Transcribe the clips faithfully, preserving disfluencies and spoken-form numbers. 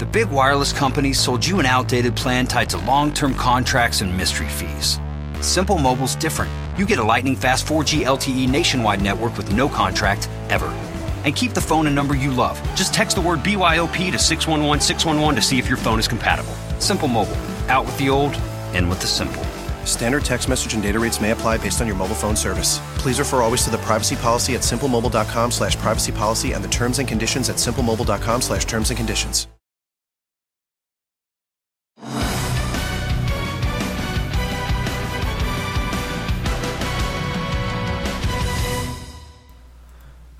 the big wireless companies sold you an outdated plan tied to long-term contracts and mystery fees. Simple Mobile's different. You get a lightning-fast four G L T E nationwide network with no contract, ever. And keep the phone and number you love. Just text the word B Y O P to six one one six one one to see if your phone is compatible. Simple Mobile. Out with the old, in with the simple. Standard text message and data rates may apply based on your mobile phone service. Please refer always to the privacy policy at simplemobile.com slash privacy policy and the terms and conditions at simplemobile.com slash terms and conditions.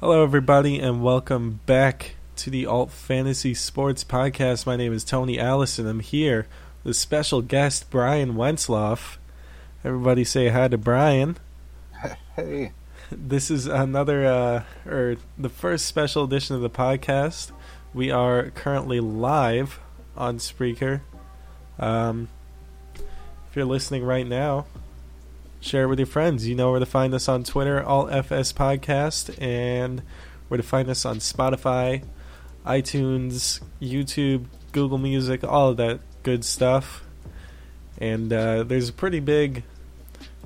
Hello, everybody, and welcome back to the Alt Fantasy Sports Podcast. My name is Tony Allison. I'm here with special guest Brian Wentzloff. Everybody say hi to Brian. Hey. This is another, uh, or the first special edition of the podcast. We are currently live on Spreaker. Um, if you're listening right now, share it with your friends. You know where to find us on Twitter, AltFS Podcast, and where to find us on Spotify, iTunes, YouTube, Google Music, all of that good stuff. And uh, there's a pretty big,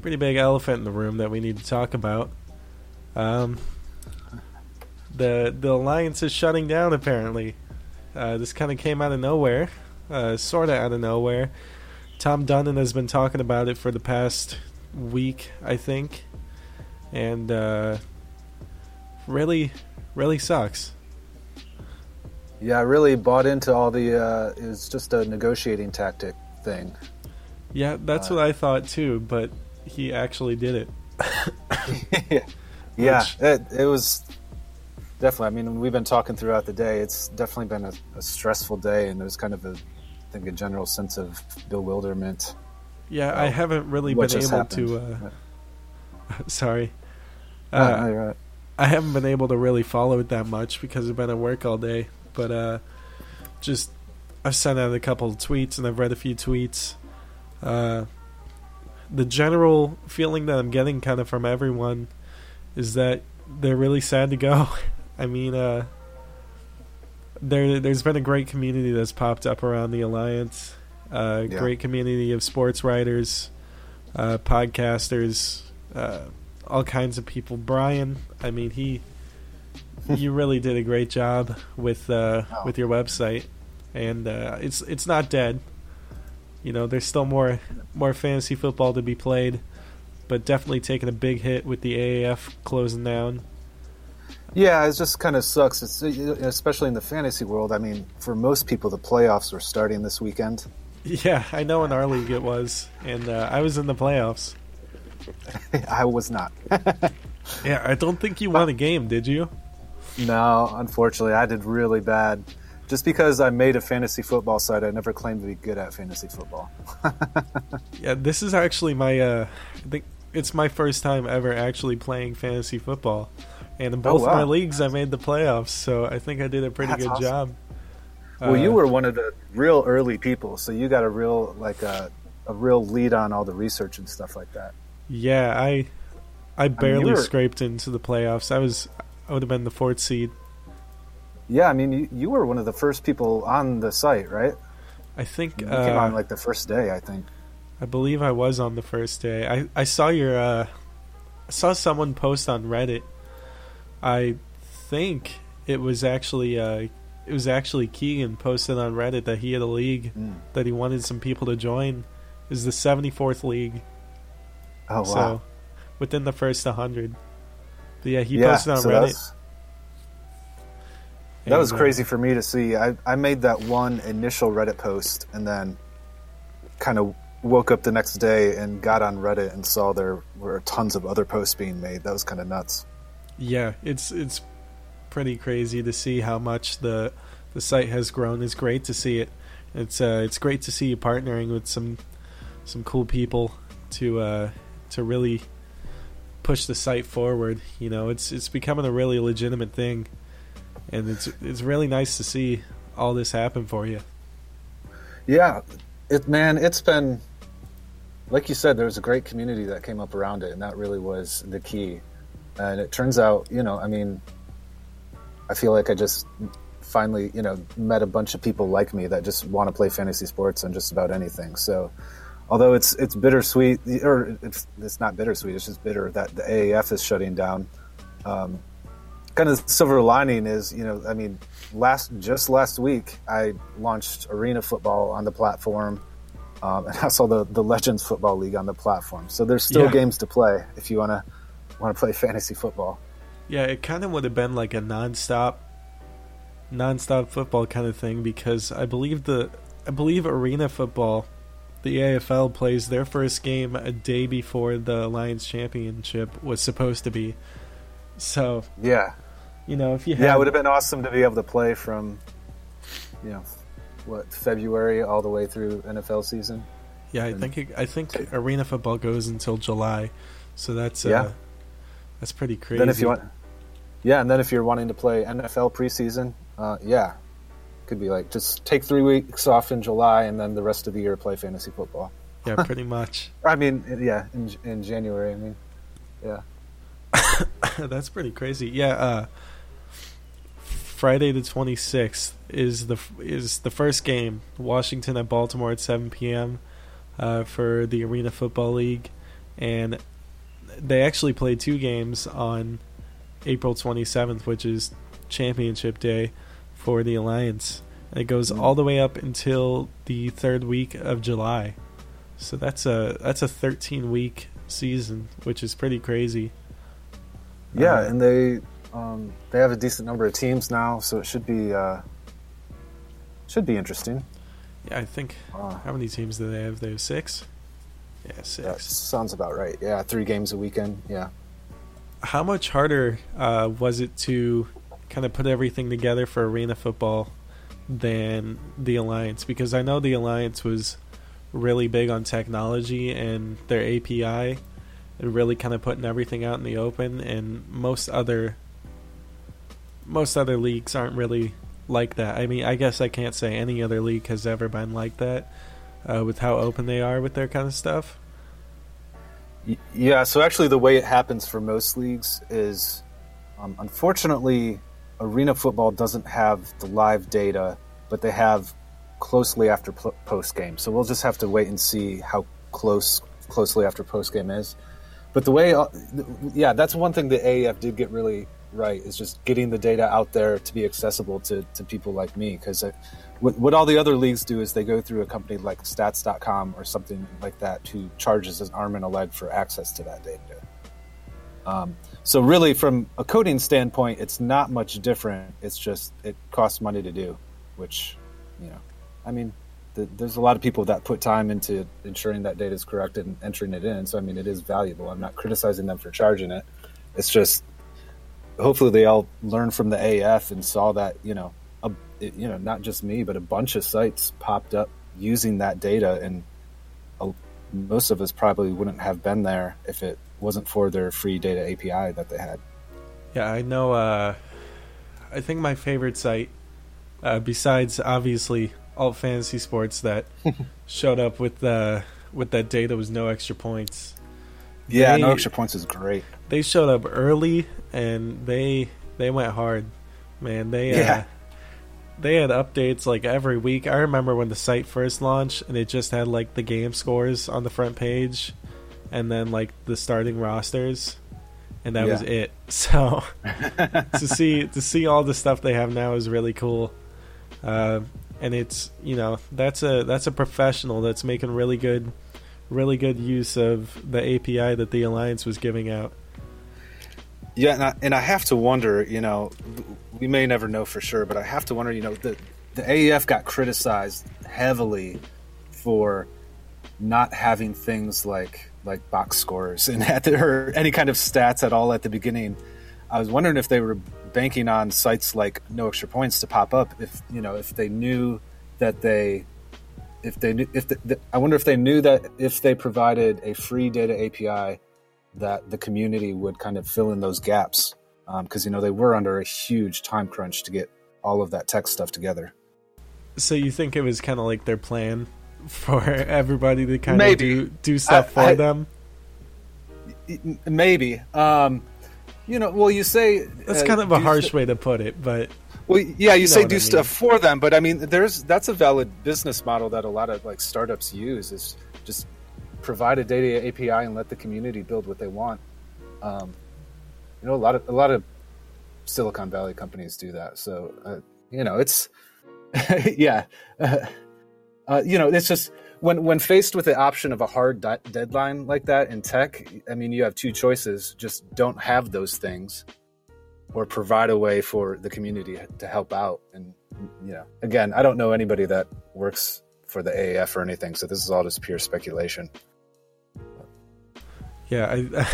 pretty big elephant in the room that we need to talk about. Um, the the Alliance is shutting down, apparently. Uh, this kind of came out of nowhere, uh, sort of out of nowhere. Tom Dundon has been talking about it for the past week, I think, and uh, really, really sucks. Yeah, I really bought into all the. Uh, it's just a negotiating tactic thing. Yeah, that's uh, what I thought too, but he actually did it. yeah, yeah Which, it, it was definitely. I mean, we've been talking throughout the day. It's definitely been a, a stressful day, and there's kind of a, I think, a general sense of bewilderment. Yeah, well, I haven't really been able happened. to. Uh, sorry, uh, no, no, you're right. I haven't been able to really follow it that much because I've been at work all day. But uh, just I've sent out a couple of tweets and I've read a few tweets. Uh, the general feeling that I'm getting, kind of from everyone, is that they're really sad to go. I mean, uh, there there's been a great community that's popped up around the Alliance. Uh, yeah. Great community of sports writers, uh, podcasters, uh, all kinds of people. Brian, I mean, he, you really did a great job with uh, oh. with your website, and uh, it's it's not dead. You know, there's still more more fantasy football to be played, but definitely taking a big hit with the A A F closing down. Yeah, it just kind of sucks. It's especially in the fantasy world. I mean, for most people, the playoffs were starting this weekend. Yeah, I know in our league it was, and uh, I was in the playoffs. I was not. Yeah, I don't think you won a game, did you? No, unfortunately, I did really bad. Just because I made a fantasy football site, I never claimed to be good at fantasy football. Yeah, this is actually my, uh, I think it's my first time ever actually playing fantasy football. And in both oh, wow. my leagues, I made the playoffs, so I think I did a pretty That's good awesome. job. Well, you were one of the real early people, so you got a real like a a real lead on all the research and stuff like that. Yeah, I I barely I mean, were, scraped into the playoffs. I was I would have been the fourth seed. Yeah, I mean you, you were one of the first people on the site, right? I think you uh, came on like the first day. I think. I believe I was on the first day. I I saw your uh, I saw someone post on Reddit. I think it was actually. Uh, It was actually Keegan posted on Reddit that he had a league mm. that he wanted some people to join. It was the seventy-fourth league. Oh, wow. So, within the first one hundred. But yeah, he yeah, posted on so Reddit. That was, and, that was crazy uh, for me to see. I, I made that one initial Reddit post and then kind of woke up the next day and got on Reddit and saw there were tons of other posts being made. That was kind of nuts. Yeah, it's it's... pretty crazy to see how much the the site has grown. It's great to see it. It's uh, it's great to see you partnering with some some cool people to uh, to really push the site forward. You know, it's it's becoming a really legitimate thing, and it's it's really nice to see all this happen for you. Yeah, it man, it's been like you said. There was a great community that came up around it, and that really was the key. And it turns out, you know, I mean. I feel like I just finally, you know, met a bunch of people like me that just want to play fantasy sports on just about anything. So although it's it's bittersweet, or it's it's not bittersweet, it's just bitter that the A A F is shutting down. Um, kind of the silver lining is, you know, I mean, last just last week I launched Arena Football on the platform, um, and I saw the, the Legends Football League on the platform. So there's still yeah. games to play if you want to want to play fantasy football. Yeah, it kind of would have been like a nonstop, nonstop football kind of thing, because I believe the I believe Arena Football, the A F L, plays their first game a day before the Alliance Championship was supposed to be. So yeah, you know, if you had, yeah, it would have been awesome to be able to play from, you know, what, February all the way through N F L season. Yeah, I and, think it, I think Arena Football goes until July, so that's uh, yeah, that's pretty crazy. Then if you want, yeah, and then if you're wanting to play N F L preseason, uh, yeah. Could be like, just take three weeks off in July and then the rest of the year play fantasy football. Yeah, pretty much. I mean, yeah, in in January, I mean, yeah. That's pretty crazy. Yeah, uh, Friday the twenty-sixth is the is the first game, Washington at Baltimore at seven p.m. Uh, for the Arena Football League. And they actually play two games on April twenty-seventh, which is Championship Day for the Alliance, and it goes all the way up until the third week of July. So that's a that's a thirteen week season, which is pretty crazy. Yeah, um, and they um, they have a decent number of teams now, so it should be uh, should be interesting. Yeah, I think uh, how many teams do they have? They have six. Yeah, six. That sounds about right. Yeah, three games a weekend. Yeah. How much harder uh, was it to kind of put everything together for Arena Football than the Alliance? Because I know the Alliance was really big on technology and their A P I, and really kind of putting everything out in the open, and most other most other leagues aren't really like that. I mean, I guess I can't say any other league has ever been like that, uh, with how open they are with their kind of stuff. Yeah, so actually the way it happens for most leagues is, um, unfortunately, Arena Football doesn't have the live data, but they have closely after pl- post game. So we'll just have to wait and see how close closely after post game is. But the way, yeah, that's one thing the A A F did get really right, is just getting the data out there to be accessible to, to people like me. Because what, what all the other leagues do is they go through a company like stats dot com or something like that, who charges an arm and a leg for access to that data. Um, so really, from a coding standpoint, it's not much different. It's just it costs money to do, which, you know, I mean, the, there's a lot of people that put time into ensuring that data is correct and entering it in. So, I mean, it is valuable. I'm not criticizing them for charging it. It's just hopefully they all learned from the A A F and saw that, you know, a, it, you know, not just me, but a bunch of sites popped up using that data, and a, most of us probably wouldn't have been there if it wasn't for their free data A P I that they had. Yeah, I know. Uh, I think my favorite site, uh, besides obviously Alt Fantasy Sports, that showed up with uh, with that data was No Extra Points. Yeah, they, No Extra Points is great. They showed up early and they they went hard. Man, they yeah. uh, they had updates like every week. I remember when the site first launched and it just had like the game scores on the front page, and then like the starting rosters, and that yeah. was it. So to see to see all the stuff they have now is really cool, uh, and it's, you know, that's a that's a professional that's making really good, really good use of the A P I that the Alliance was giving out. Yeah, and I, and I have to wonder, you know, we may never know for sure, but I have to wonder, you know, the the A A F got criticized heavily for not having things like like box scores and at the, or any kind of stats at all at the beginning. I was wondering if they were banking on sites like No Extra Points to pop up, if, you know, if they knew that they, if they knew, if the, the, I wonder if they knew that if they provided a free data A P I that the community would kind of fill in those gaps. Um, 'cause, you know, they were under a huge time crunch to get all of that tech stuff together. So you think it was kind of like their plan for everybody to kind maybe. of do, do stuff I, for I, them? Maybe. Um, you know, well, you say... That's uh, kind of a harsh th- way to put it, but... Well, yeah, you, you say do stuff for them, but I mean, there's that's a valid business model that a lot of like startups use, is just provide a data A P I and let the community build what they want. Um, you know, a lot of a lot of Silicon Valley companies do that. So, uh, you know, it's yeah, uh, uh, you know, it's just when when faced with the option of a hard di- deadline like that in tech, I mean, you have two choices: just don't have those things, or provide a way for the community to help out. And, you know, again, I don't know anybody that works for the A A F or anything, so this is all just pure speculation. Yeah, I,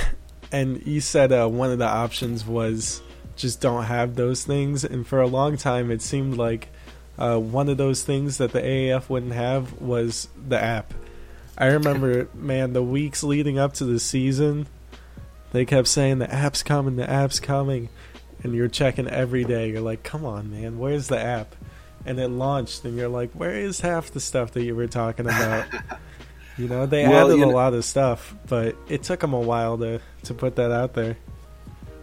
and you said uh, one of the options was just don't have those things. And for a long time, it seemed like uh, one of those things that the A A F wouldn't have was the app. I remember, man, the weeks leading up to the season, they kept saying the app's coming, the app's coming. And you're checking every day. You're like, come on, man, where's the app? And it launched, and you're like, where is half the stuff that you were talking about? You know, they well, added you know, a lot of stuff, but it took them a while to, to put that out there.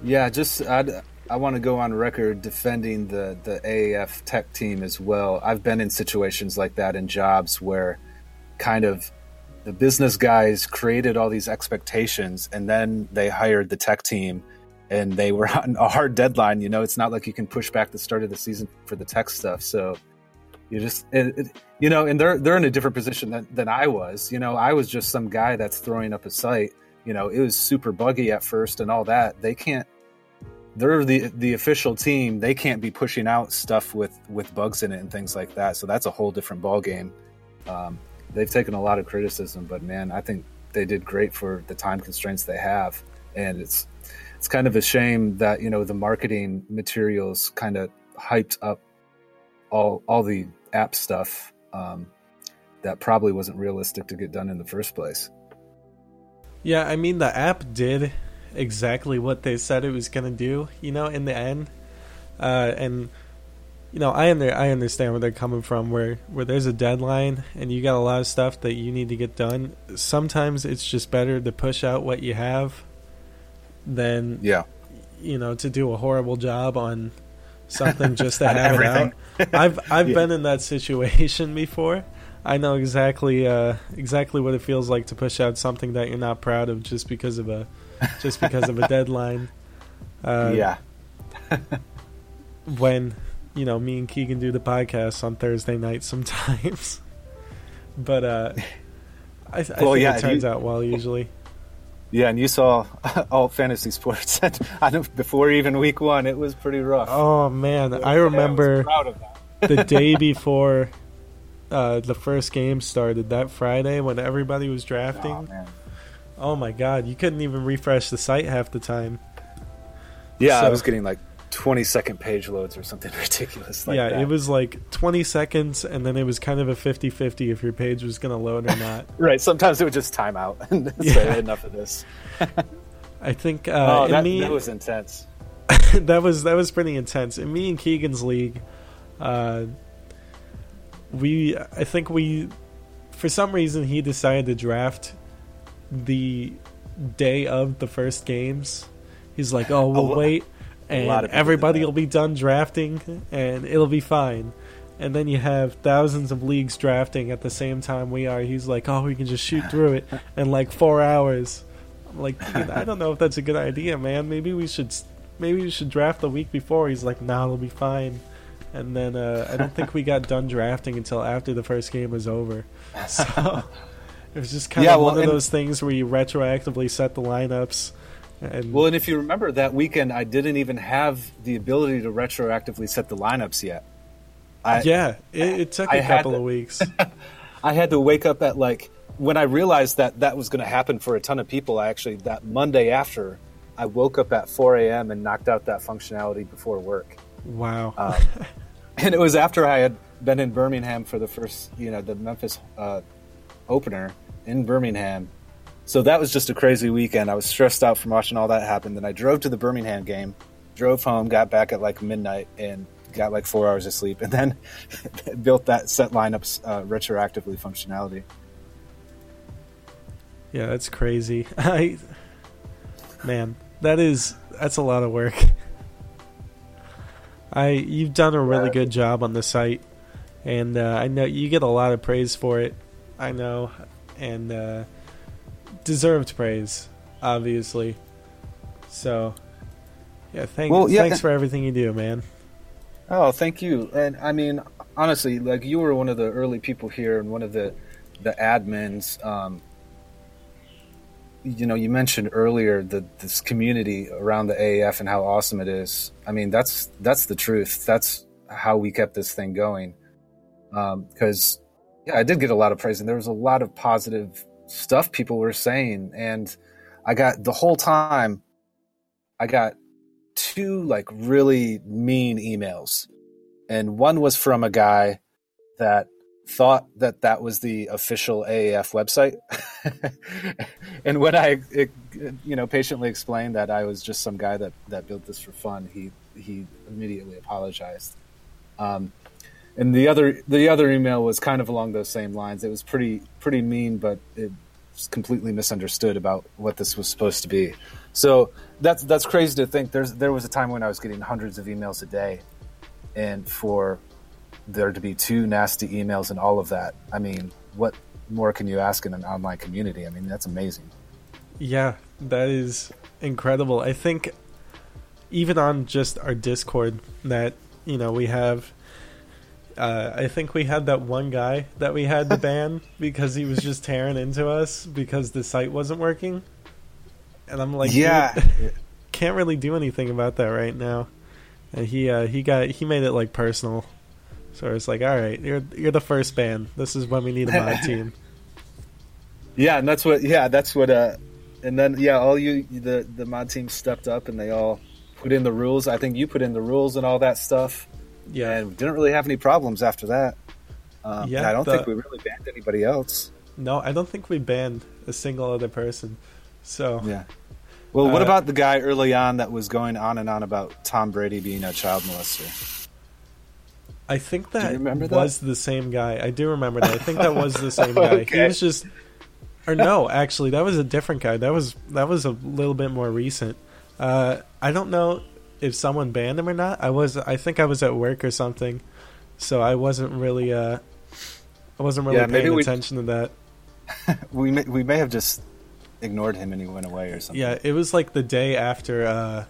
Yeah, just I'd, I want to go on record defending the, the A A F tech team as well. I've been in situations like that in jobs where kind of the business guys created all these expectations, and then they hired the tech team, and they were on a hard deadline. You know, it's not like you can push back the start of the season for the tech stuff. So you just, it, it, you know, and they're, they're in a different position than, than I was. You know, I was just some guy that's throwing up a site. You know, it was super buggy at first and all that. They can't, they're the, the official team. They can't be pushing out stuff with, with bugs in it and things like that. So that's a whole different ballgame. Um, they've taken a lot of criticism, but man, I think they did great for the time constraints they have. And it's, It's kind of a shame that, you know, the marketing materials kind of hyped up all all the app stuff um, that probably wasn't realistic to get done in the first place. Yeah, I mean, the app did exactly what they said it was going to do, you know, in the end. Uh, and, you know, I under, I understand where they're coming from, where, where there's a deadline and you got a lot of stuff that you need to get done. Sometimes it's just better to push out what you have than, yeah, you know, to do a horrible job on something just to have it out. I've I've yeah. been in that situation before. I know exactly uh, exactly what it feels like to push out something that you're not proud of just because of a just because of a deadline. Uh, yeah. When, you know, me and Keegan do the podcast on Thursday night sometimes, but uh, I, th- well, I think yeah, it turns you- out well usually. Yeah, and you saw Alt Fantasy Sports before even week one. It was pretty rough. Oh, man. I remember I the day before uh, the first game started, that Friday when everybody was drafting. Oh, man. Oh, my God. You couldn't even refresh the site half the time. Yeah, so I was getting like twenty-second page loads or something ridiculous like yeah, that. Yeah, it was like twenty seconds, and then it was kind of a fifty-fifty if your page was going to load or not. Right, sometimes it would just time out and yeah. say, enough of this. I think... Uh, oh, that, me, that was intense. that was that was pretty intense. In me and Keegan's league, uh, we I think we... For some reason, he decided to draft the day of the first games. He's like, oh, we'll oh, wait... and everybody will be done drafting, and it'll be fine. And then you have thousands of leagues drafting at the same time we are. He's like, oh, we can just shoot through it in like four hours. I'm like, dude, I don't know if that's a good idea, man. Maybe we should maybe we should draft the week before. He's like, nah, it'll be fine. And then uh, I don't think we got done drafting until after the first game was over. So it was just kind yeah, of well, one of and- those things where you retroactively set the lineups. And well, and if you remember that weekend, I didn't even have the ability to retroactively set the lineups yet. I, yeah, it, it took I a couple to, of weeks. I had to wake up at like when I realized that that was going to happen for a ton of people. I actually that Monday after I woke up at four a.m. and knocked out that functionality before work. Wow! Um, and it was after I had been in Birmingham for the first, you know, the Memphis uh, opener in Birmingham. So that was just a crazy weekend. I was stressed out from watching all that happen. Then I drove to the Birmingham game, drove home, got back at like midnight, and got like four hours of sleep, and then built that set lineups uh, retroactively functionality. Yeah, that's crazy. I, man, that is that's a lot of work. I you've done a really good job on the site, and uh, I know you get a lot of praise for it. I know, and uh, deserved praise, obviously. So, yeah, thank, well, yeah, thanks for everything you do, man. Oh, thank you. And I mean, honestly, like you were one of the early people here and one of the the admins. Um, you know, you mentioned earlier the this community around the A A F and how awesome it is. I mean, that's that's the truth. That's how we kept this thing going. Because, um, yeah, I did get a lot of praise, and there was a lot of positive stuff people were saying. And I got the whole time, I got two like really mean emails, and one was from a guy that thought that that was the official A A F website. And when I, it, you know, patiently explained that I was just some guy that, that built this for fun, he, he immediately apologized. Um, and the other, the other email was kind of along those same lines. It was pretty, pretty mean, but it was completely misunderstood about what this was supposed to be. So that's, that's crazy to think. There's, there was a time when I was getting hundreds of emails a day, and for there to be two nasty emails and all of that. I mean, what more can you ask in an online community? I mean, that's amazing. Yeah, that is incredible. I think even on just our Discord that, you know, we have, uh, I think we had that one guy that we had to ban because he was just tearing into us because the site wasn't working. And I'm like, yeah, can't really do anything about that right now. And he, uh, he got, he made it like personal. So it's like, all right, you're you're the first ban. This is when we need a mod team. Yeah, and that's what. Yeah, that's what. Uh, and then yeah, all you the the mod team stepped up and they all put in the rules. I think you put in the rules and all that stuff. Yeah, and we didn't really have any problems after that. Um, yeah, and I don't the, think we really banned anybody else. No, I don't think we banned a single other person. So yeah. Well, uh, what about the guy early on that was going on and on about Tom Brady being a child molester? I think that, that was the same guy. I do remember that. I think that was the same guy. Okay. He was just, or no, actually, that was a different guy. That was that was a little bit more recent. Uh, I don't know if someone banned him or not. I was, I think I was at work or something, so I wasn't really, uh, I wasn't really yeah, paying we, attention to that. We may, we may have just ignored him and he went away or something. Yeah, it was like the day after. Uh,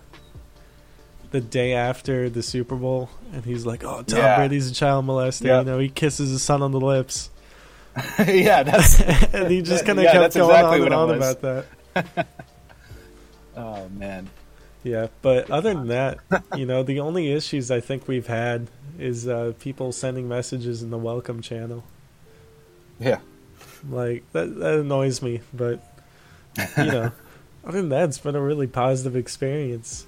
the day after the Super Bowl, and he's like, oh, Tom yeah. Brady's a child molester. Yep. You know, he kisses his son on the lips. Yeah, that's... and he just kind of yeah, kept going exactly on and on was. About that. Oh, man. Yeah, but other than that, you know, the only issues I think we've had is uh, people sending messages in the welcome channel. Yeah. Like, that, that annoys me, but, you know, other than that, it's been a really positive experience.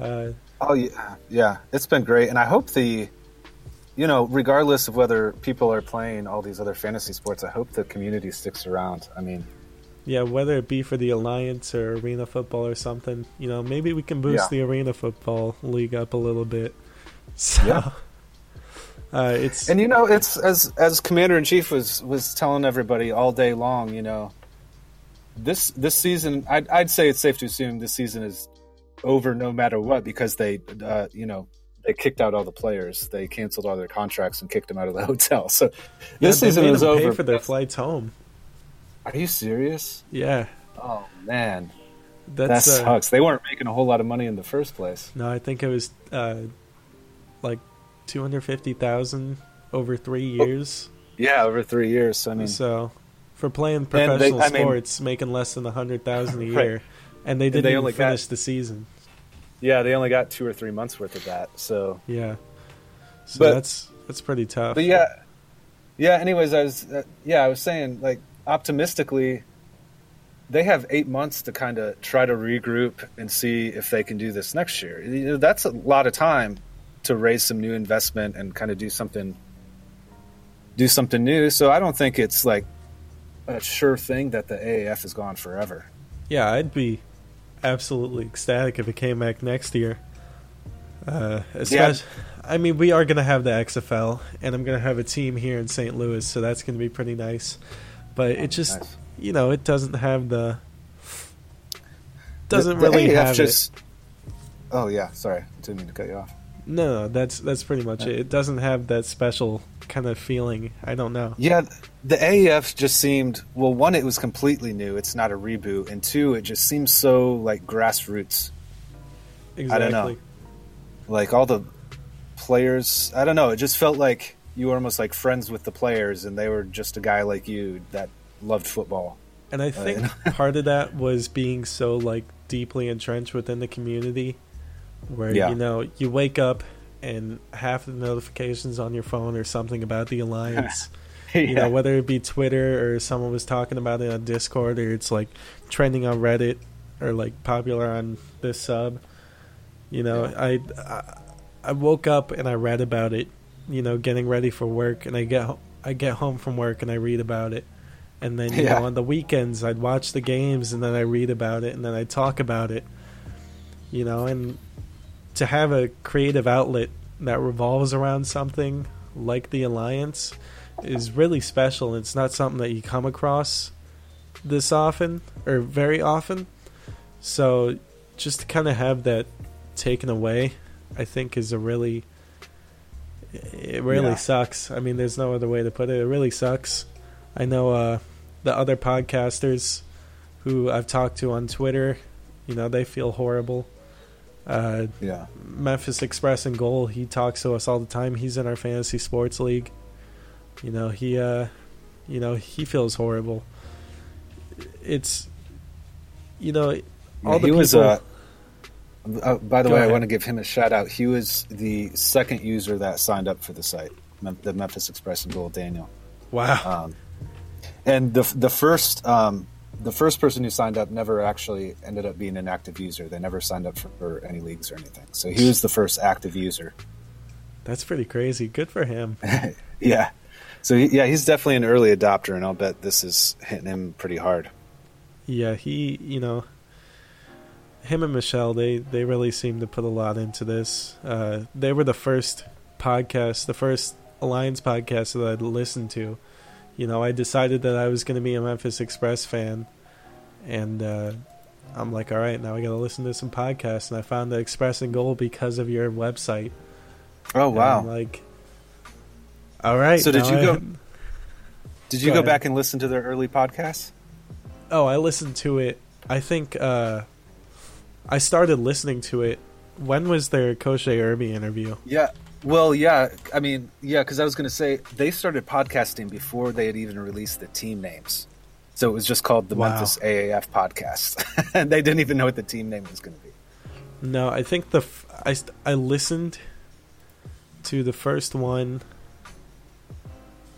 Uh, oh yeah, yeah, it's been great, and I hope the, you know, regardless of whether people are playing all these other fantasy sports, I hope the community sticks around. I mean, yeah, whether it be for the Alliance or Arena Football or something, you know, maybe we can boost yeah. the Arena Football League up a little bit. So, yeah. uh, it's and you know, it's as as Commander in Chief was was telling everybody all day long, you know, this this season, I'd, I'd say it's safe to assume this season is over no matter what, because they uh you know they kicked out all the players, they canceled all their contracts and kicked them out of the hotel, so yeah, this season is over. Pay for their flights home. Are you serious? Yeah. Oh man, that's, that sucks. Uh, they weren't making a whole lot of money in the first place. No, I think it was uh like two hundred fifty thousand over three years. Oh, yeah, over three years. So I mean, so for playing professional they, sports mean, making less than one hundred thousand a year. Right. And they didn't and they only even finish got, the season. Yeah, they only got two or three months worth of that. So yeah, so but, that's that's pretty tough. But yeah, yeah. Anyways, I was uh, yeah, I was saying like optimistically, they have eight months to kind of try to regroup and see if they can do this next year. You know, that's a lot of time to raise some new investment and kind of do something, do something new. So I don't think it's like a sure thing that the A A F is gone forever. Yeah, I'd be absolutely ecstatic if it came back next year. Uh, especially, yeah. I mean, we are going to have the X F L, and I'm going to have a team here in Saint Louis, so that's going to be pretty nice. But it just, nice. You know, it doesn't have the doesn't the, the really A A F have just, it. Oh yeah, sorry, I didn't mean to cut you off. No, that's that's pretty much it. It doesn't have that special kind of feeling. I don't know. Yeah, the A A F just seemed, well, one, it was completely new. It's not a reboot. And two, it just seems so, like, grassroots. Exactly. I don't know. Like, all the players, I don't know. It just felt like you were almost, like, friends with the players, and they were just a guy like you that loved football. And I think part of that was being so, like, deeply entrenched within the community. Where, yeah. you know, you wake up and half of the notifications on your phone are something about the Alliance. yeah. You know, whether it be Twitter or someone was talking about it on Discord or it's, like, trending on Reddit or, like, popular on this sub. You know, yeah. I, I I woke up and I read about it, you know, getting ready for work. And I get, I get home from work and I read about it. And then, you yeah. know, on the weekends I'd watch the games and then I read about it and then I talk about it. You know, and to have a creative outlet that revolves around something like the Alliance is really special. It's not something that you come across this often or very often. So just to kind of have that taken away, I think is a really, it really yeah. sucks. I mean, there's no other way to put it. It really sucks. I know uh, the other podcasters who I've talked to on Twitter, you know, they feel horrible. Uh, yeah. Memphis Express and Goal, he talks to us all the time. He's in our fantasy sports league. You know, he uh, you know, he feels horrible. It's you know, all yeah, the he people was, uh, uh, by the way, ahead. I want to give him a shout out. He was the second user that signed up for the site, Mem- the Memphis Express and Goal, Daniel. Wow. Um, and the the first um, The first person who signed up never actually ended up being an active user. They never signed up for, for any leagues or anything. So he was the first active user. That's pretty crazy. Good for him. yeah. So, yeah, he's definitely an early adopter, and I'll bet this is hitting him pretty hard. Yeah, he, you know, him and Michelle, they, they really seem to put a lot into this. Uh, they were the first podcast, the first Alliance podcast that I'd listened to. You know, I decided that I was going to be a Memphis Express fan, and uh, I'm like, all right, now I got to listen to some podcasts. And I found the Express and Goal because of your website. Oh wow! And I'm like, all right. So did you I, go? Did you go, go back and listen to their early podcasts? Oh, I listened to it. I think uh, I started listening to it. When was their Koshay Irby interview? Yeah. Well, yeah, I mean, yeah, because I was going to say they started podcasting before they had even released the team names. So it was just called the wow. Memphis A A F Podcast. And they didn't even know what the team name was going to be. No, I think the f- I, st- I listened to the first one.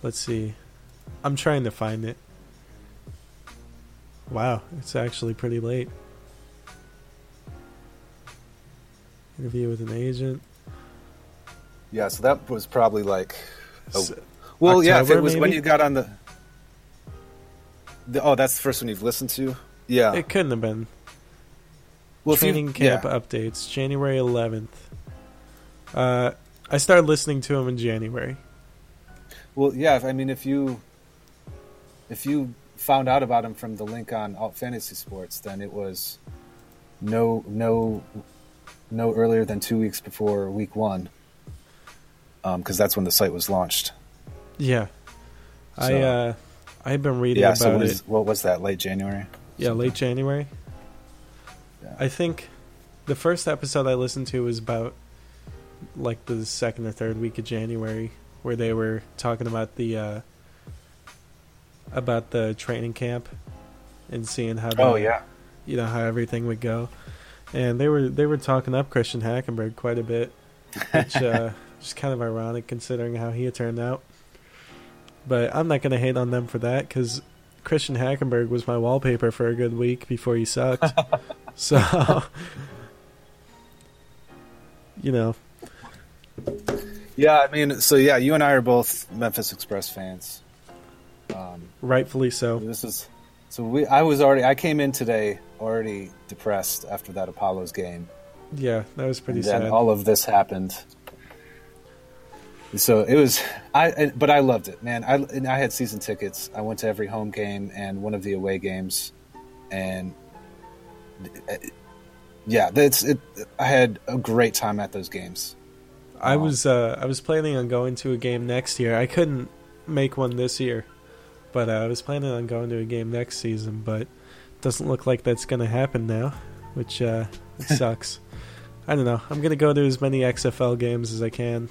Let's see. I'm trying to find it. Wow, it's actually pretty late. Interview with an agent. Yeah, so that was probably like, oh, well, October, yeah, if it was maybe? When you got on the, the, oh, that's the first one you've listened to? Yeah. It couldn't have been. Well, Training you, camp yeah. updates, January eleventh. Uh, I started listening to them in January. Well, yeah, I mean, if you, if you found out about them from the link on Alt Fantasy Sports, then it was no, no, no earlier than two weeks before week one. Because um, that's when the site was launched. Yeah, so, I uh, I've been reading yeah, about so what is, it. What was that? Late January. Yeah, something? late January. Yeah. I think the first episode I listened to was about like the second or third week of January, where they were talking about the uh, about the training camp and seeing how the, oh yeah you know how everything would go, and they were they were talking up Christian Hackenberg quite a bit, which. Uh, Just kind of ironic considering how he had turned out. But I'm not going to hate on them for that because Christian Hackenberg was my wallpaper for a good week before he sucked. So, you know. Yeah, I mean, so yeah, you and I are both Memphis Express fans. Um, Rightfully so. This is so we. I was already. I came in today already depressed after that Apollos game. Yeah, that was pretty and sad. Then all of this happened. So it was, I but I loved it, man. I and I had season tickets. I went to every home game and one of the away games, and yeah, that's it. I had a great time at those games. I was uh, I was planning on going to a game next year. I couldn't make one this year, but uh, I was planning on going to a game next season. But it doesn't look like that's going to happen now, which uh, it sucks. I don't know. I'm going to go to as many X F L games as I can.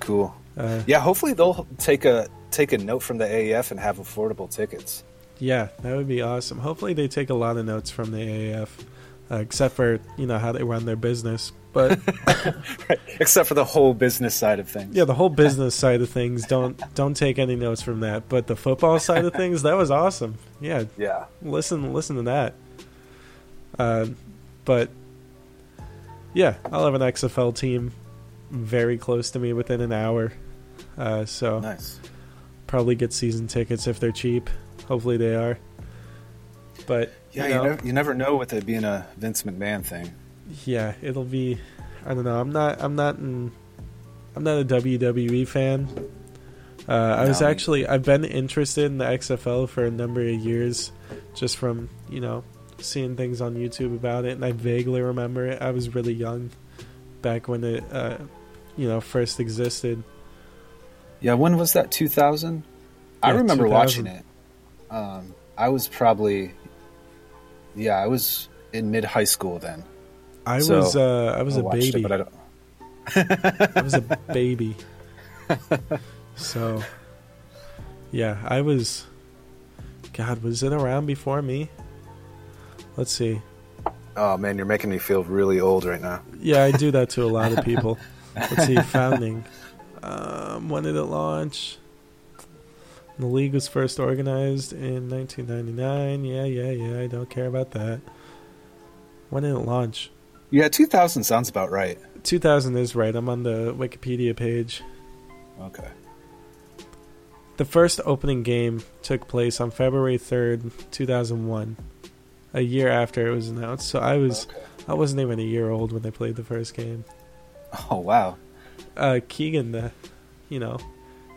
Cool. Uh, yeah, hopefully they'll take a take a note from the A A F and have affordable tickets. Yeah, that would be awesome. Hopefully they take a lot of notes from the A A F, uh, except for, you know, how they run their business. But right. Except for the whole business side of things. Yeah, the whole business side of things. Don't don't take any notes from that. But the football side of things, that was awesome. Yeah. Yeah. Listen, listen to that. Uh, but yeah, I'll have an X F L team very close to me within an hour. Uh, so nice. Probably get season tickets if they're cheap. Hopefully they are. But yeah, you know, you, never, you never know with it being a Vince McMahon thing. Yeah, it'll be. I don't know. I'm not. I'm not. In, I'm not a W W E fan. Uh, I no, was actually. I've been interested in the X F L for a number of years, just from, you know, seeing things on YouTube about it, and I vaguely remember it. I was really young back when it, uh, you know, first existed. Yeah, when was that? two thousand Yeah, I remember two thousand watching it. Um, I was probably, yeah, I was in mid high school then. I so, was, uh, I was I a baby. It, but I, don't... I was a baby. So, yeah, I was. God, was it around before me? Let's see. Oh man, you're making me feel really old right now. Yeah, I do that to a lot of people. Let's see, founding. Um, when did it launch? The league was first organized in nineteen ninety-nine Yeah, yeah, yeah. I don't care about that. When did it launch? Yeah, two thousand sounds about right. two thousand is right. I'm on the Wikipedia page. Okay. The first opening game took place on February third, two thousand one a year after it was announced. So I was, okay. I wasn't even a year old when they played the first game. Oh, wow. Uh, Keegan, the, you know,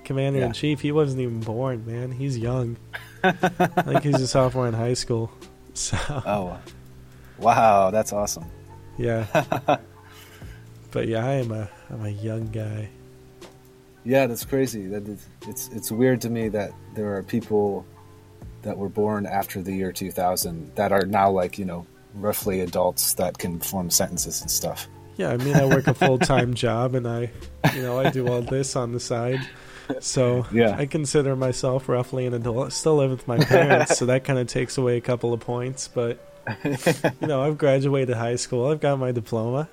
Commander-in-Chief, yeah. He wasn't even born, man. He's young. I think he's a sophomore in high school. So. Oh, wow. That's awesome. Yeah. But, yeah, I am a, I'm a young guy. Yeah, that's crazy. That is, it's, it's weird to me that there are people that were born after the year two thousand that are now, like, you know, roughly adults that can form sentences and stuff. Yeah, I mean, I work a full-time job, and I, you know, I do all this on the side. So yeah. I consider myself roughly an adult. I still live with my parents, so that kind of takes away a couple of points. But, you know, I've graduated high school. I've got my diploma.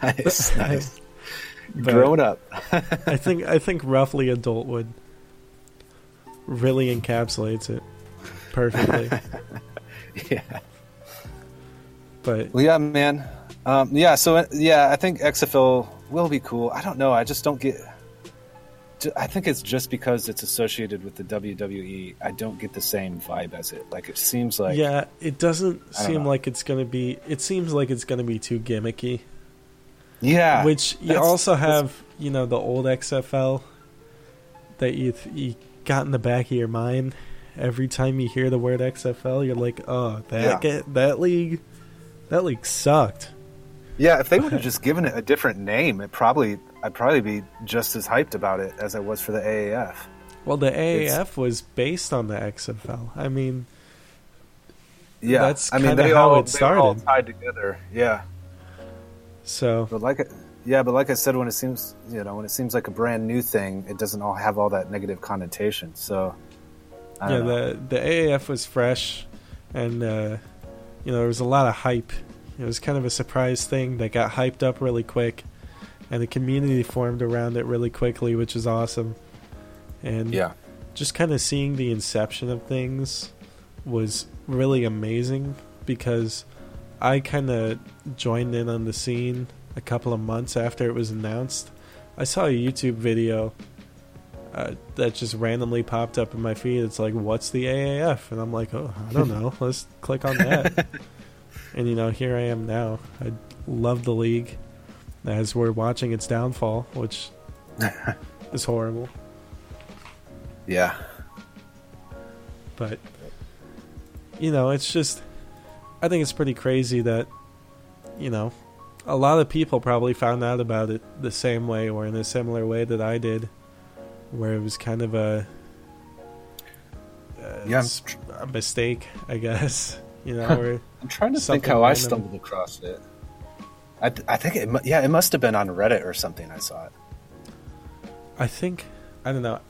Nice, nice. Grown up. I think I think roughly adulthood really encapsulates it perfectly. Yeah. But well, yeah, man. Um, yeah, so, yeah, I think X F L will be cool. I don't know. I just don't get... I think it's just because it's associated with the W W E. I don't get the same vibe as it. Like, it seems like... Yeah, it doesn't seem know. like it's going to be... It seems like it's going to be too gimmicky. Yeah. Which you also have, you know, the old X F L that you, th- you got in the back of your mind. Every time you hear the word X F L, you're like, oh, that yeah. get, that league, that league sucked. Yeah, if they would have just given it a different name, it probably... I'd probably be just as hyped about it as I was for the A A F. Well, the A A F it's, was based on the X F L. I mean, yeah, that's kind of I mean, how all, it started. All tied together, yeah. So, but like, yeah, but like I said, when it seems, you know, when it seems like a brand new thing, it doesn't all have all that negative connotation. So, I don't yeah, know. the the A A F was fresh, and uh, you know, there was a lot of hype. It was kind of a surprise thing that got hyped up really quick. And the community formed around it really quickly, which is awesome. And yeah. just kind of seeing the inception of things was really amazing because I kind of joined in on the scene a couple of months after it was announced. I saw a YouTube video uh, that just randomly popped up in my feed. It's like, what's the A A F? And I'm like, oh, I don't know. Let's click on that. And, you know, here I am now. I love the league. As we're watching its downfall, which is horrible. Yeah. But, you know, it's just... I think it's pretty crazy that, you know, a lot of people probably found out about it the same way or in a similar way that I did, where it was kind of a, a, yeah, tr- a mistake, I guess. You know, where I'm trying to think how random. I stumbled across it. I, I think it, yeah, it must have been on Reddit or something. I saw it. I think, I don't know.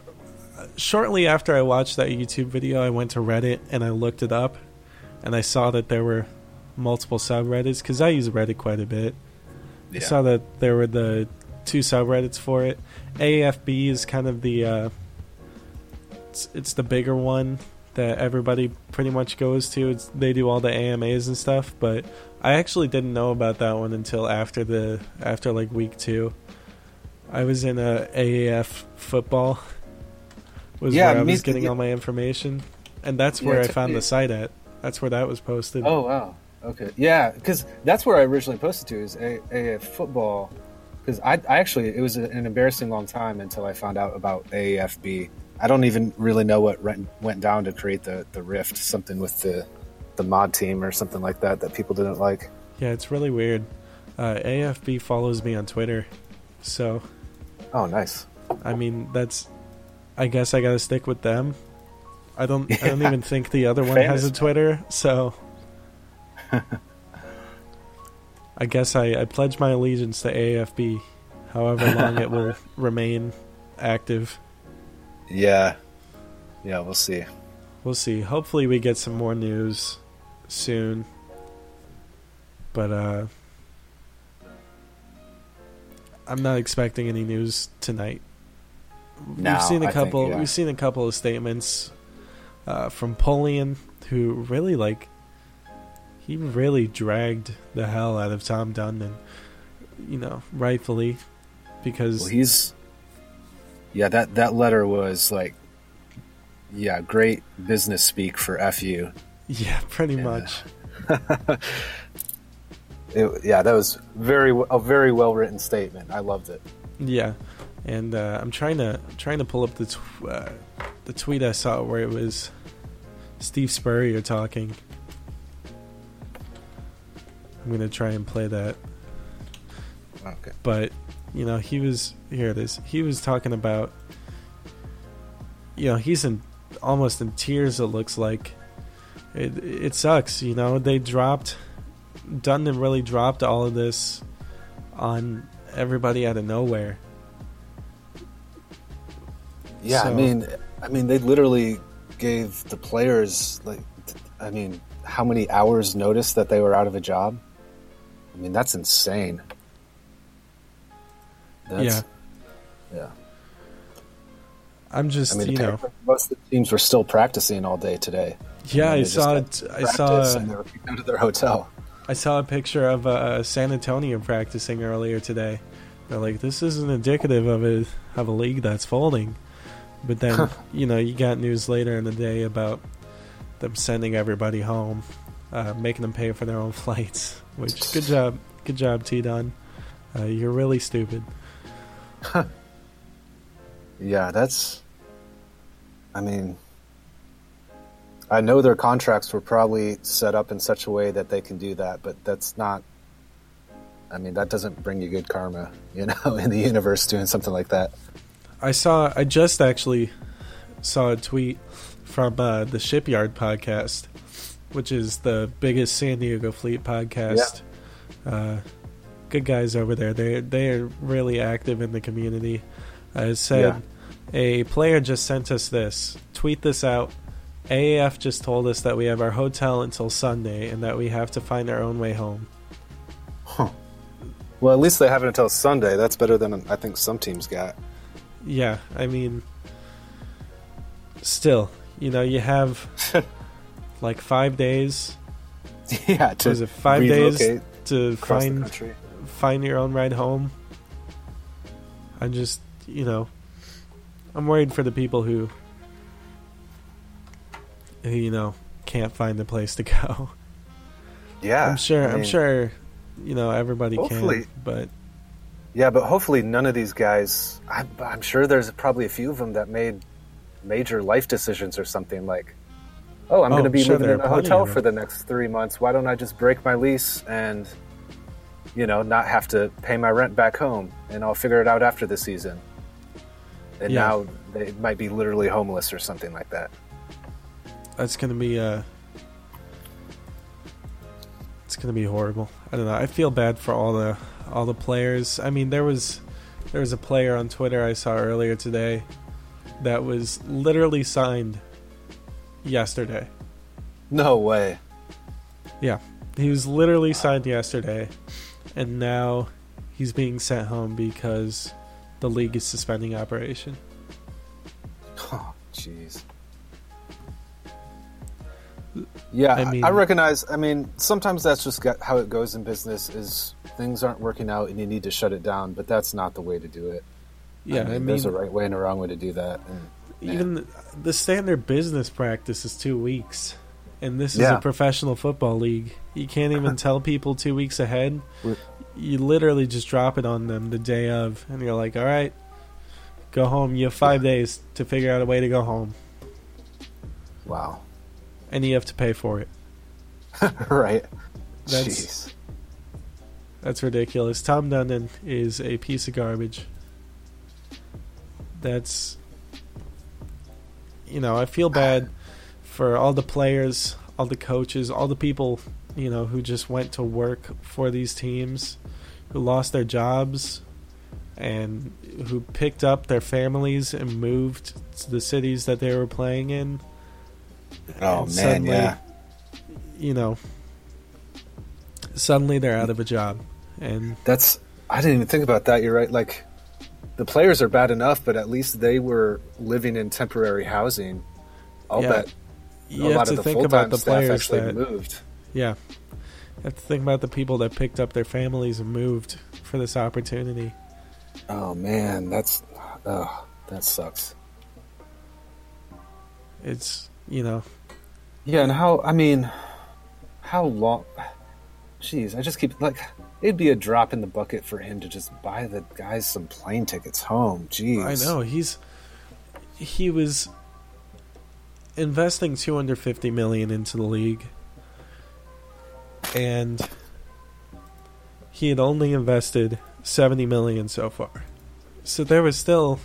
Shortly after I watched that YouTube video, I went to Reddit and I looked it up, and I saw that there were multiple subreddits, because I use Reddit quite a bit. Yeah. I saw that there were the two subreddits for it. A A F B is kind of the, uh, it's, it's the bigger one that everybody pretty much goes to. It's, they do all the A M As and stuff, but I actually didn't know about that one until after the, after like week two. I was in a A A F football was yeah, where I was getting yeah. all my information, and that's where yeah, I found yeah. the site at. That's where that was posted. Oh, wow. Okay. Yeah, because that's where I originally posted to, is A A F football. Because I, I actually, it was an embarrassing long time until I found out about A A F B. I don't even really know what went down to create the, the rift, something with the, the mod team or something like that that people didn't like. Yeah, it's really weird. Uh, A A F B follows me on Twitter, so... Oh, nice. I mean, that's... I guess I gotta stick with them. I don't. Yeah. I don't even think the other one Famous. has a Twitter. So, I guess I, I pledge my allegiance to A A F B, however long it will remain active. Yeah, yeah. We'll see. We'll see. Hopefully, we get some more news soon. But uh, I'm not expecting any news tonight. No, we've seen a couple. I think, yeah. We've seen a couple of statements uh, from Polian, who really like. He really dragged the hell out of Tom Dundon, you know, rightfully, because well, he's. Yeah, that, that letter was like, yeah, great business speak for F U. Yeah, pretty yeah. much. it, yeah, that was very a very well written statement. I loved it. Yeah. And uh, I'm trying to I'm trying to pull up the tw- uh, the tweet I saw where it was Steve Spurrier talking. I'm gonna try and play that. Okay. But you know he was here. It is. He was talking about. You know he's in almost in tears. It looks like. It it sucks. You know they dropped. Dundon really dropped all of this on everybody out of nowhere. Yeah, so, I mean, I mean, they literally gave the players like, I mean, how many hours notice that they were out of a job? I mean, that's insane. That's, yeah, yeah. I'm just, I mean, you know, most of the teams were still practicing all day today. Yeah, I, mean, I saw it. I saw. And they were kicked out of their hotel. I saw a picture of uh, San Antonio practicing earlier today. They're like, this isn't indicative of a of a league that's folding. But then, huh. you know, you got news later in the day about them sending everybody home, uh, making them pay for their own flights, which, good job. Good job, T-Don. Uh, you're really stupid. Huh. Yeah, that's... I mean, I know their contracts were probably set up in such a way that they can do that, but that's not... I mean, that doesn't bring you good karma, you know, in the universe doing something like that. I saw. I just actually saw a tweet from uh, the Shipyard Podcast, which is the biggest San Diego Fleet podcast. Yeah. Uh, good guys over there. They they are really active in the community. I said yeah. a player just sent us this. Tweet this out. A A F just told us that we have our hotel until Sunday and that we have to find our own way home. Huh. Well, at least they have it until Sunday. That's better than I think some teams got. Yeah, I mean, still, you know, you have like five days. Yeah, to was it five days to find find your own ride home. I'm just, you know, I'm worried for the people who, who you know, can't find a place to go. Yeah, I'm sure. I mean, I'm sure, you know, everybody can, but. Yeah, but hopefully none of these guys. I'm, I'm sure there's probably a few of them that made major life decisions or something like, "Oh, I'm oh, going to be sure living in a hotel for the next three months. Why don't I just break my lease and you know, not have to pay my rent back home, and I'll figure it out after the season. And yeah. now they might be literally homeless or something like that. That's going to be uh, it's going to be horrible. I don't know. I feel bad for all the all the players. I mean, there was there was a player on Twitter I saw earlier today that was literally signed yesterday. No way. Yeah. He was literally signed yesterday, and now he's being sent home because the league is suspending operation. Oh, jeez. Yeah, I, mean, I recognize. I mean, sometimes that's just how it goes in business, is things aren't working out and you need to shut it down, but that's not the way to do it. Yeah, I mean, I mean there's a right way and a wrong way to do that. And, even the, the standard business practice is two weeks. And this yeah. is a professional football league. You can't even tell people two weeks ahead. You literally just drop it on them the day of, and you're like, all right, go home. You have five days to figure out a way to go home. Wow. And you have to pay for it. Right. That's, Jeez. That's ridiculous. Tom Dundon is a piece of garbage. That's, you know, I feel bad for all the players, all the coaches, all the people, you know, who just went to work for these teams, who lost their jobs, and who picked up their families and moved to the cities that they were playing in. Oh, and man, suddenly, yeah. You know, suddenly they're out of a job. And that's, I didn't even think about that. You're right. Like, the players are bad enough, but at least they were living in temporary housing. I'll yeah. bet. You a have to the think about the players actually that moved. Yeah, you have to think about the people that picked up their families and moved for this opportunity. Oh man, that's oh, that sucks. It's you know, yeah, and how I mean, how long? Jeez, I just keep like it'd be a drop in the bucket for him to just buy the guys some plane tickets home. Jeez, I know he's he was. investing two hundred fifty million dollars into the league, and he had only invested seventy million dollars so far. So there was still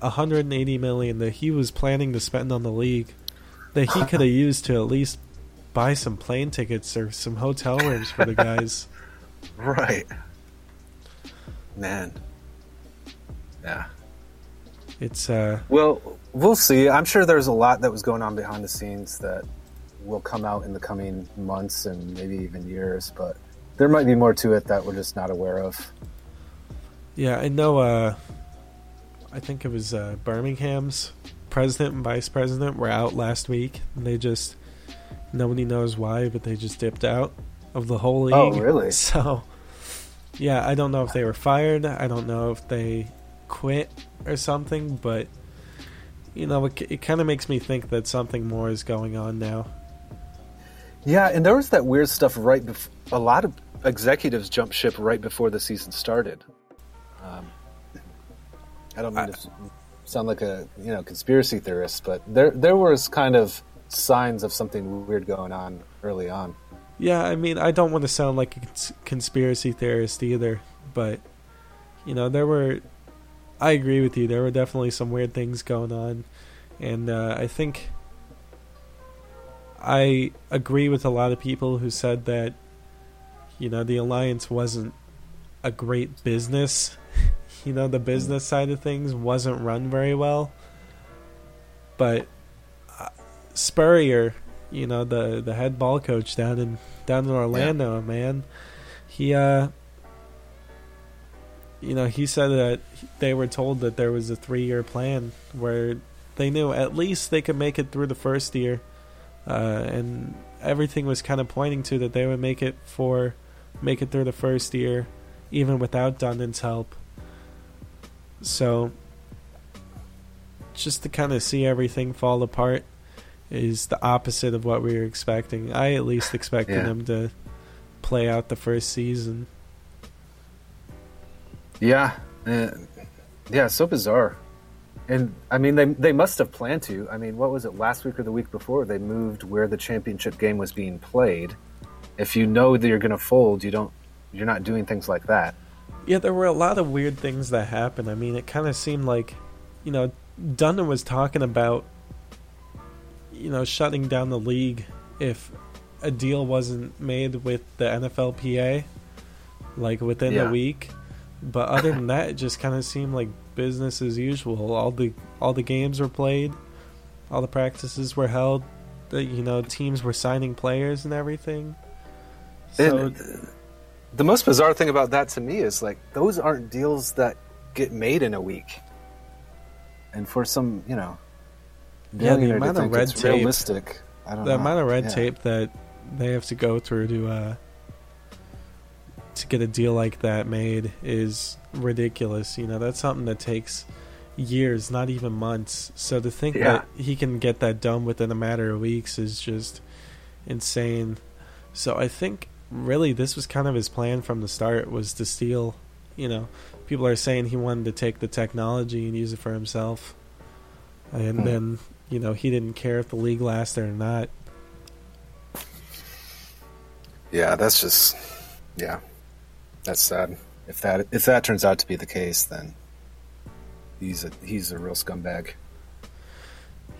one hundred eighty million dollars that he was planning to spend on the league that he could have used to at least buy some plane tickets or some hotel rooms for the guys. Right. Man. Yeah. It's uh well, we'll see. I'm sure there's a lot that was going on behind the scenes that will come out in the coming months and maybe even years, but there might be more to it that we're just not aware of. Yeah, I know uh I think it was uh Birmingham's president and vice president were out last week, and they just nobody knows why, but they just dipped out of the whole league. Oh, really? So yeah, I don't know if they were fired. I don't know if they quit or something, but you know, it, it kind of makes me think that something more is going on now. Yeah, and there was that weird stuff right before a lot of executives jumped ship right before the season started. Um, I don't mean I, to sound like a you know conspiracy theorist, but there there was kind of signs of something weird going on early on. Yeah, I mean, I don't want to sound like a cons- conspiracy theorist either, but you know, there were. I agree with you. There were definitely some weird things going on. And uh, I think I agree with a lot of people who said that, you know, the Alliance wasn't a great business. You know, the business side of things wasn't run very well. But uh, Spurrier, you know, the, the head ball coach down in, down in Orlando, yeah. man, he... uh. You know, he said that they were told that there was a three-year plan where they knew at least they could make it through the first year, uh, and everything was kind of pointing to that they would make it for make it through the first year, even without Dundon's help. So, just to kind of see everything fall apart is the opposite of what we were expecting. I at least expected yeah. them to play out the first season. Yeah, uh, yeah, so bizarre. And, I mean, they they must have planned to. I mean, what was it, last week or the week before? They moved where the championship game was being played. If you know that you're going to fold, you don't you're not doing things like that. Yeah, there were a lot of weird things that happened. I mean, it kind of seemed like, you know, Dundon was talking about, you know, shutting down the league if a deal wasn't made with the N F L P A, like, within yeah. a week. But other than that, it just kind of seemed like business as usual. All the all the games were played, all the practices were held. The, you know, teams were signing players and everything. So, and the most bizarre thing about that to me is, like, those aren't deals that get made in a week. And for some, you know, yeah, the amount of red tape, realistic, I don't the know. amount of red yeah. tape that they have to go through to uh, to get a deal like that made is ridiculous. You know, that's something that takes years, not even months. So to think yeah. that he can get that done within a matter of weeks is just insane. So I think really this was kind of his plan from the start, was to steal. You know, people are saying he wanted to take the technology and use it for himself, and mm. then, you know, he didn't care if the league lasted or not. Yeah, that's just yeah that's sad. If that if that turns out to be the case, then He's a he's a real scumbag.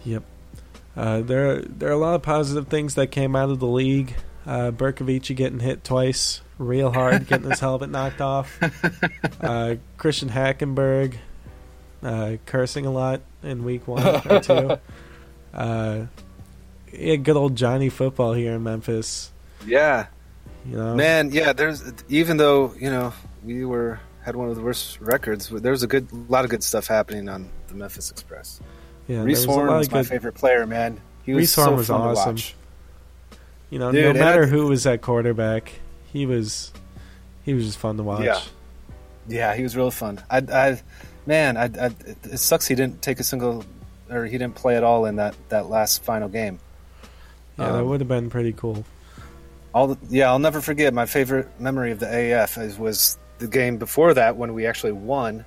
Yep. Uh, there, there are a lot of positive things that came out of the league. Uh, Burkovich getting hit twice real hard, getting his helmet knocked off. Uh, Christian Hackenberg uh, cursing a lot in week one or two. Uh, yeah, good old Johnny Football here in Memphis. Yeah. You know? Man, yeah, there's even though, you know, we were... had one of the worst records. There was a good, a lot of good stuff happening on the Memphis Express. Yeah, Reese Horn was, was my good... favorite player, man. He was Reese Horn so was fun awesome. To watch. You know, Dude, no matter I... who was at quarterback, he was, he was just fun to watch. Yeah, yeah, he was real fun. I, I man, I, I, it sucks he didn't take a single, or he didn't play at all in that, that last final game. Yeah, um, that would have been pretty cool. All the, yeah, I'll never forget my favorite memory of the A A F was the game before that when we actually won,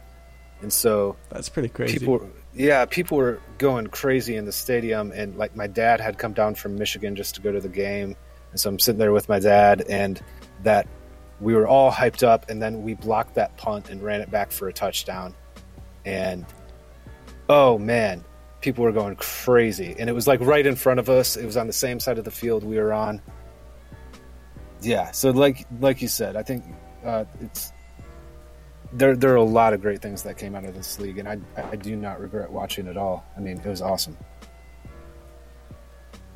and so that's pretty crazy. People, yeah, people were going crazy in the stadium, and like my dad had come down from Michigan just to go to the game, and so I'm sitting there with my dad, and that we were all hyped up, and then we blocked that punt and ran it back for a touchdown, and oh man, people were going crazy, and it was like right in front of us. It was on the same side of the field we were on. Yeah, so like like you said, I think uh, it's. There there are a lot of great things that came out of this league, and I I do not regret watching at all. I mean, it was awesome.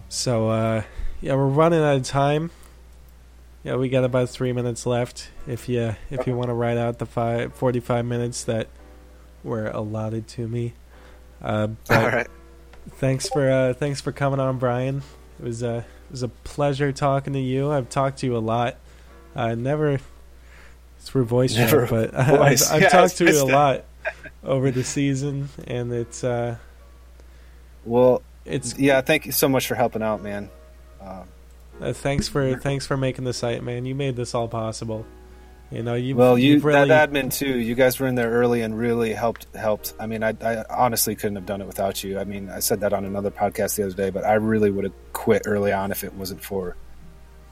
So, uh, yeah, we're running out of time. Yeah, we got about three minutes left. If you if you want to ride out the five, forty-five minutes that were allotted to me. Uh, all right. Thanks for uh, thanks for coming on, Brian. It was a it was a pleasure talking to you. I've talked to you a lot. I never. It's for voice, Never, but voice. I've, I've yeah, talked to you a lot over the season, and it's uh, well, it's yeah. Thank you so much for helping out, man. Um, uh, thanks for thanks for making the site, man. You made this all possible. You know, you well, you really, that admin too. You guys were in there early and really helped. Helped. I mean, I, I honestly couldn't have done it without you. I mean, I said that on another podcast the other day, but I really would have quit early on if it wasn't for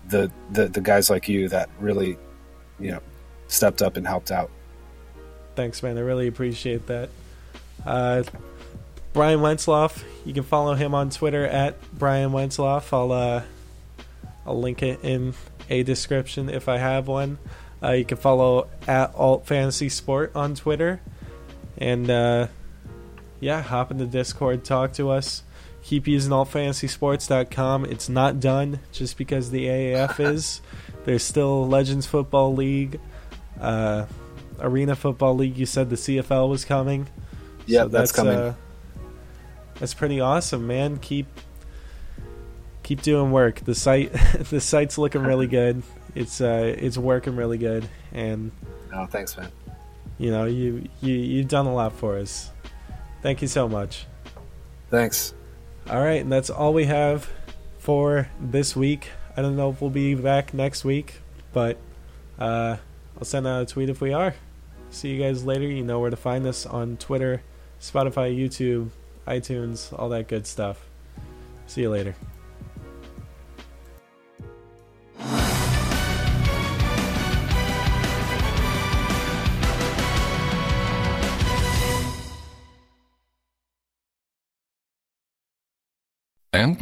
the the, the guys like you that really, you know, stepped up and helped out. Thanks, man. I really appreciate that. Uh, Brian Wentzloff, you can follow him on Twitter at Brian Wentzloff. I'll, uh, I'll link it in a description if I have one. Uh, you can follow at Alt Fantasy Sport on Twitter. And, uh, yeah, hop into Discord, talk to us. Keep using alt fantasy sports dot com. It's not done just because the A A F is. There's still Legends Football League. Uh, Arena Football League. You said the C F L was coming. Yeah, so that's, that's coming. Uh, that's pretty awesome, man. Keep keep doing work. The site, the site's looking really good. It's uh, it's working really good. And oh, thanks, man. You know, you you you've done a lot for us. Thank you so much. Thanks. All right, and that's all we have for this week. I don't know if we'll be back next week, but. Uh, I'll send out a tweet if we are. See you guys later. You know where to find us on Twitter, Spotify, YouTube, iTunes, all that good stuff. See you later. And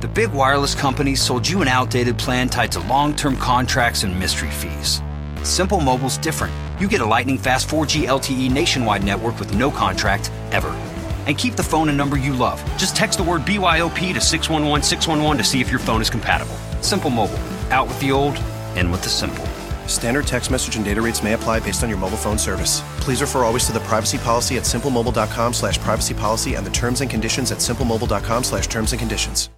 The big wireless companies sold you an outdated plan tied to long-term contracts and mystery fees. Simple Mobile's different. You get a lightning-fast four G L T E nationwide network with no contract ever. And keep the phone and number you love. Just text the word B Y O P to six one one six one one to see if your phone is compatible. Simple Mobile. Out with the old, in with the simple. Standard text message and data rates may apply based on your mobile phone service. Please refer always to the privacy policy at simplemobile dot com slash privacy policy and the terms and conditions at simplemobile dot com slash terms and conditions.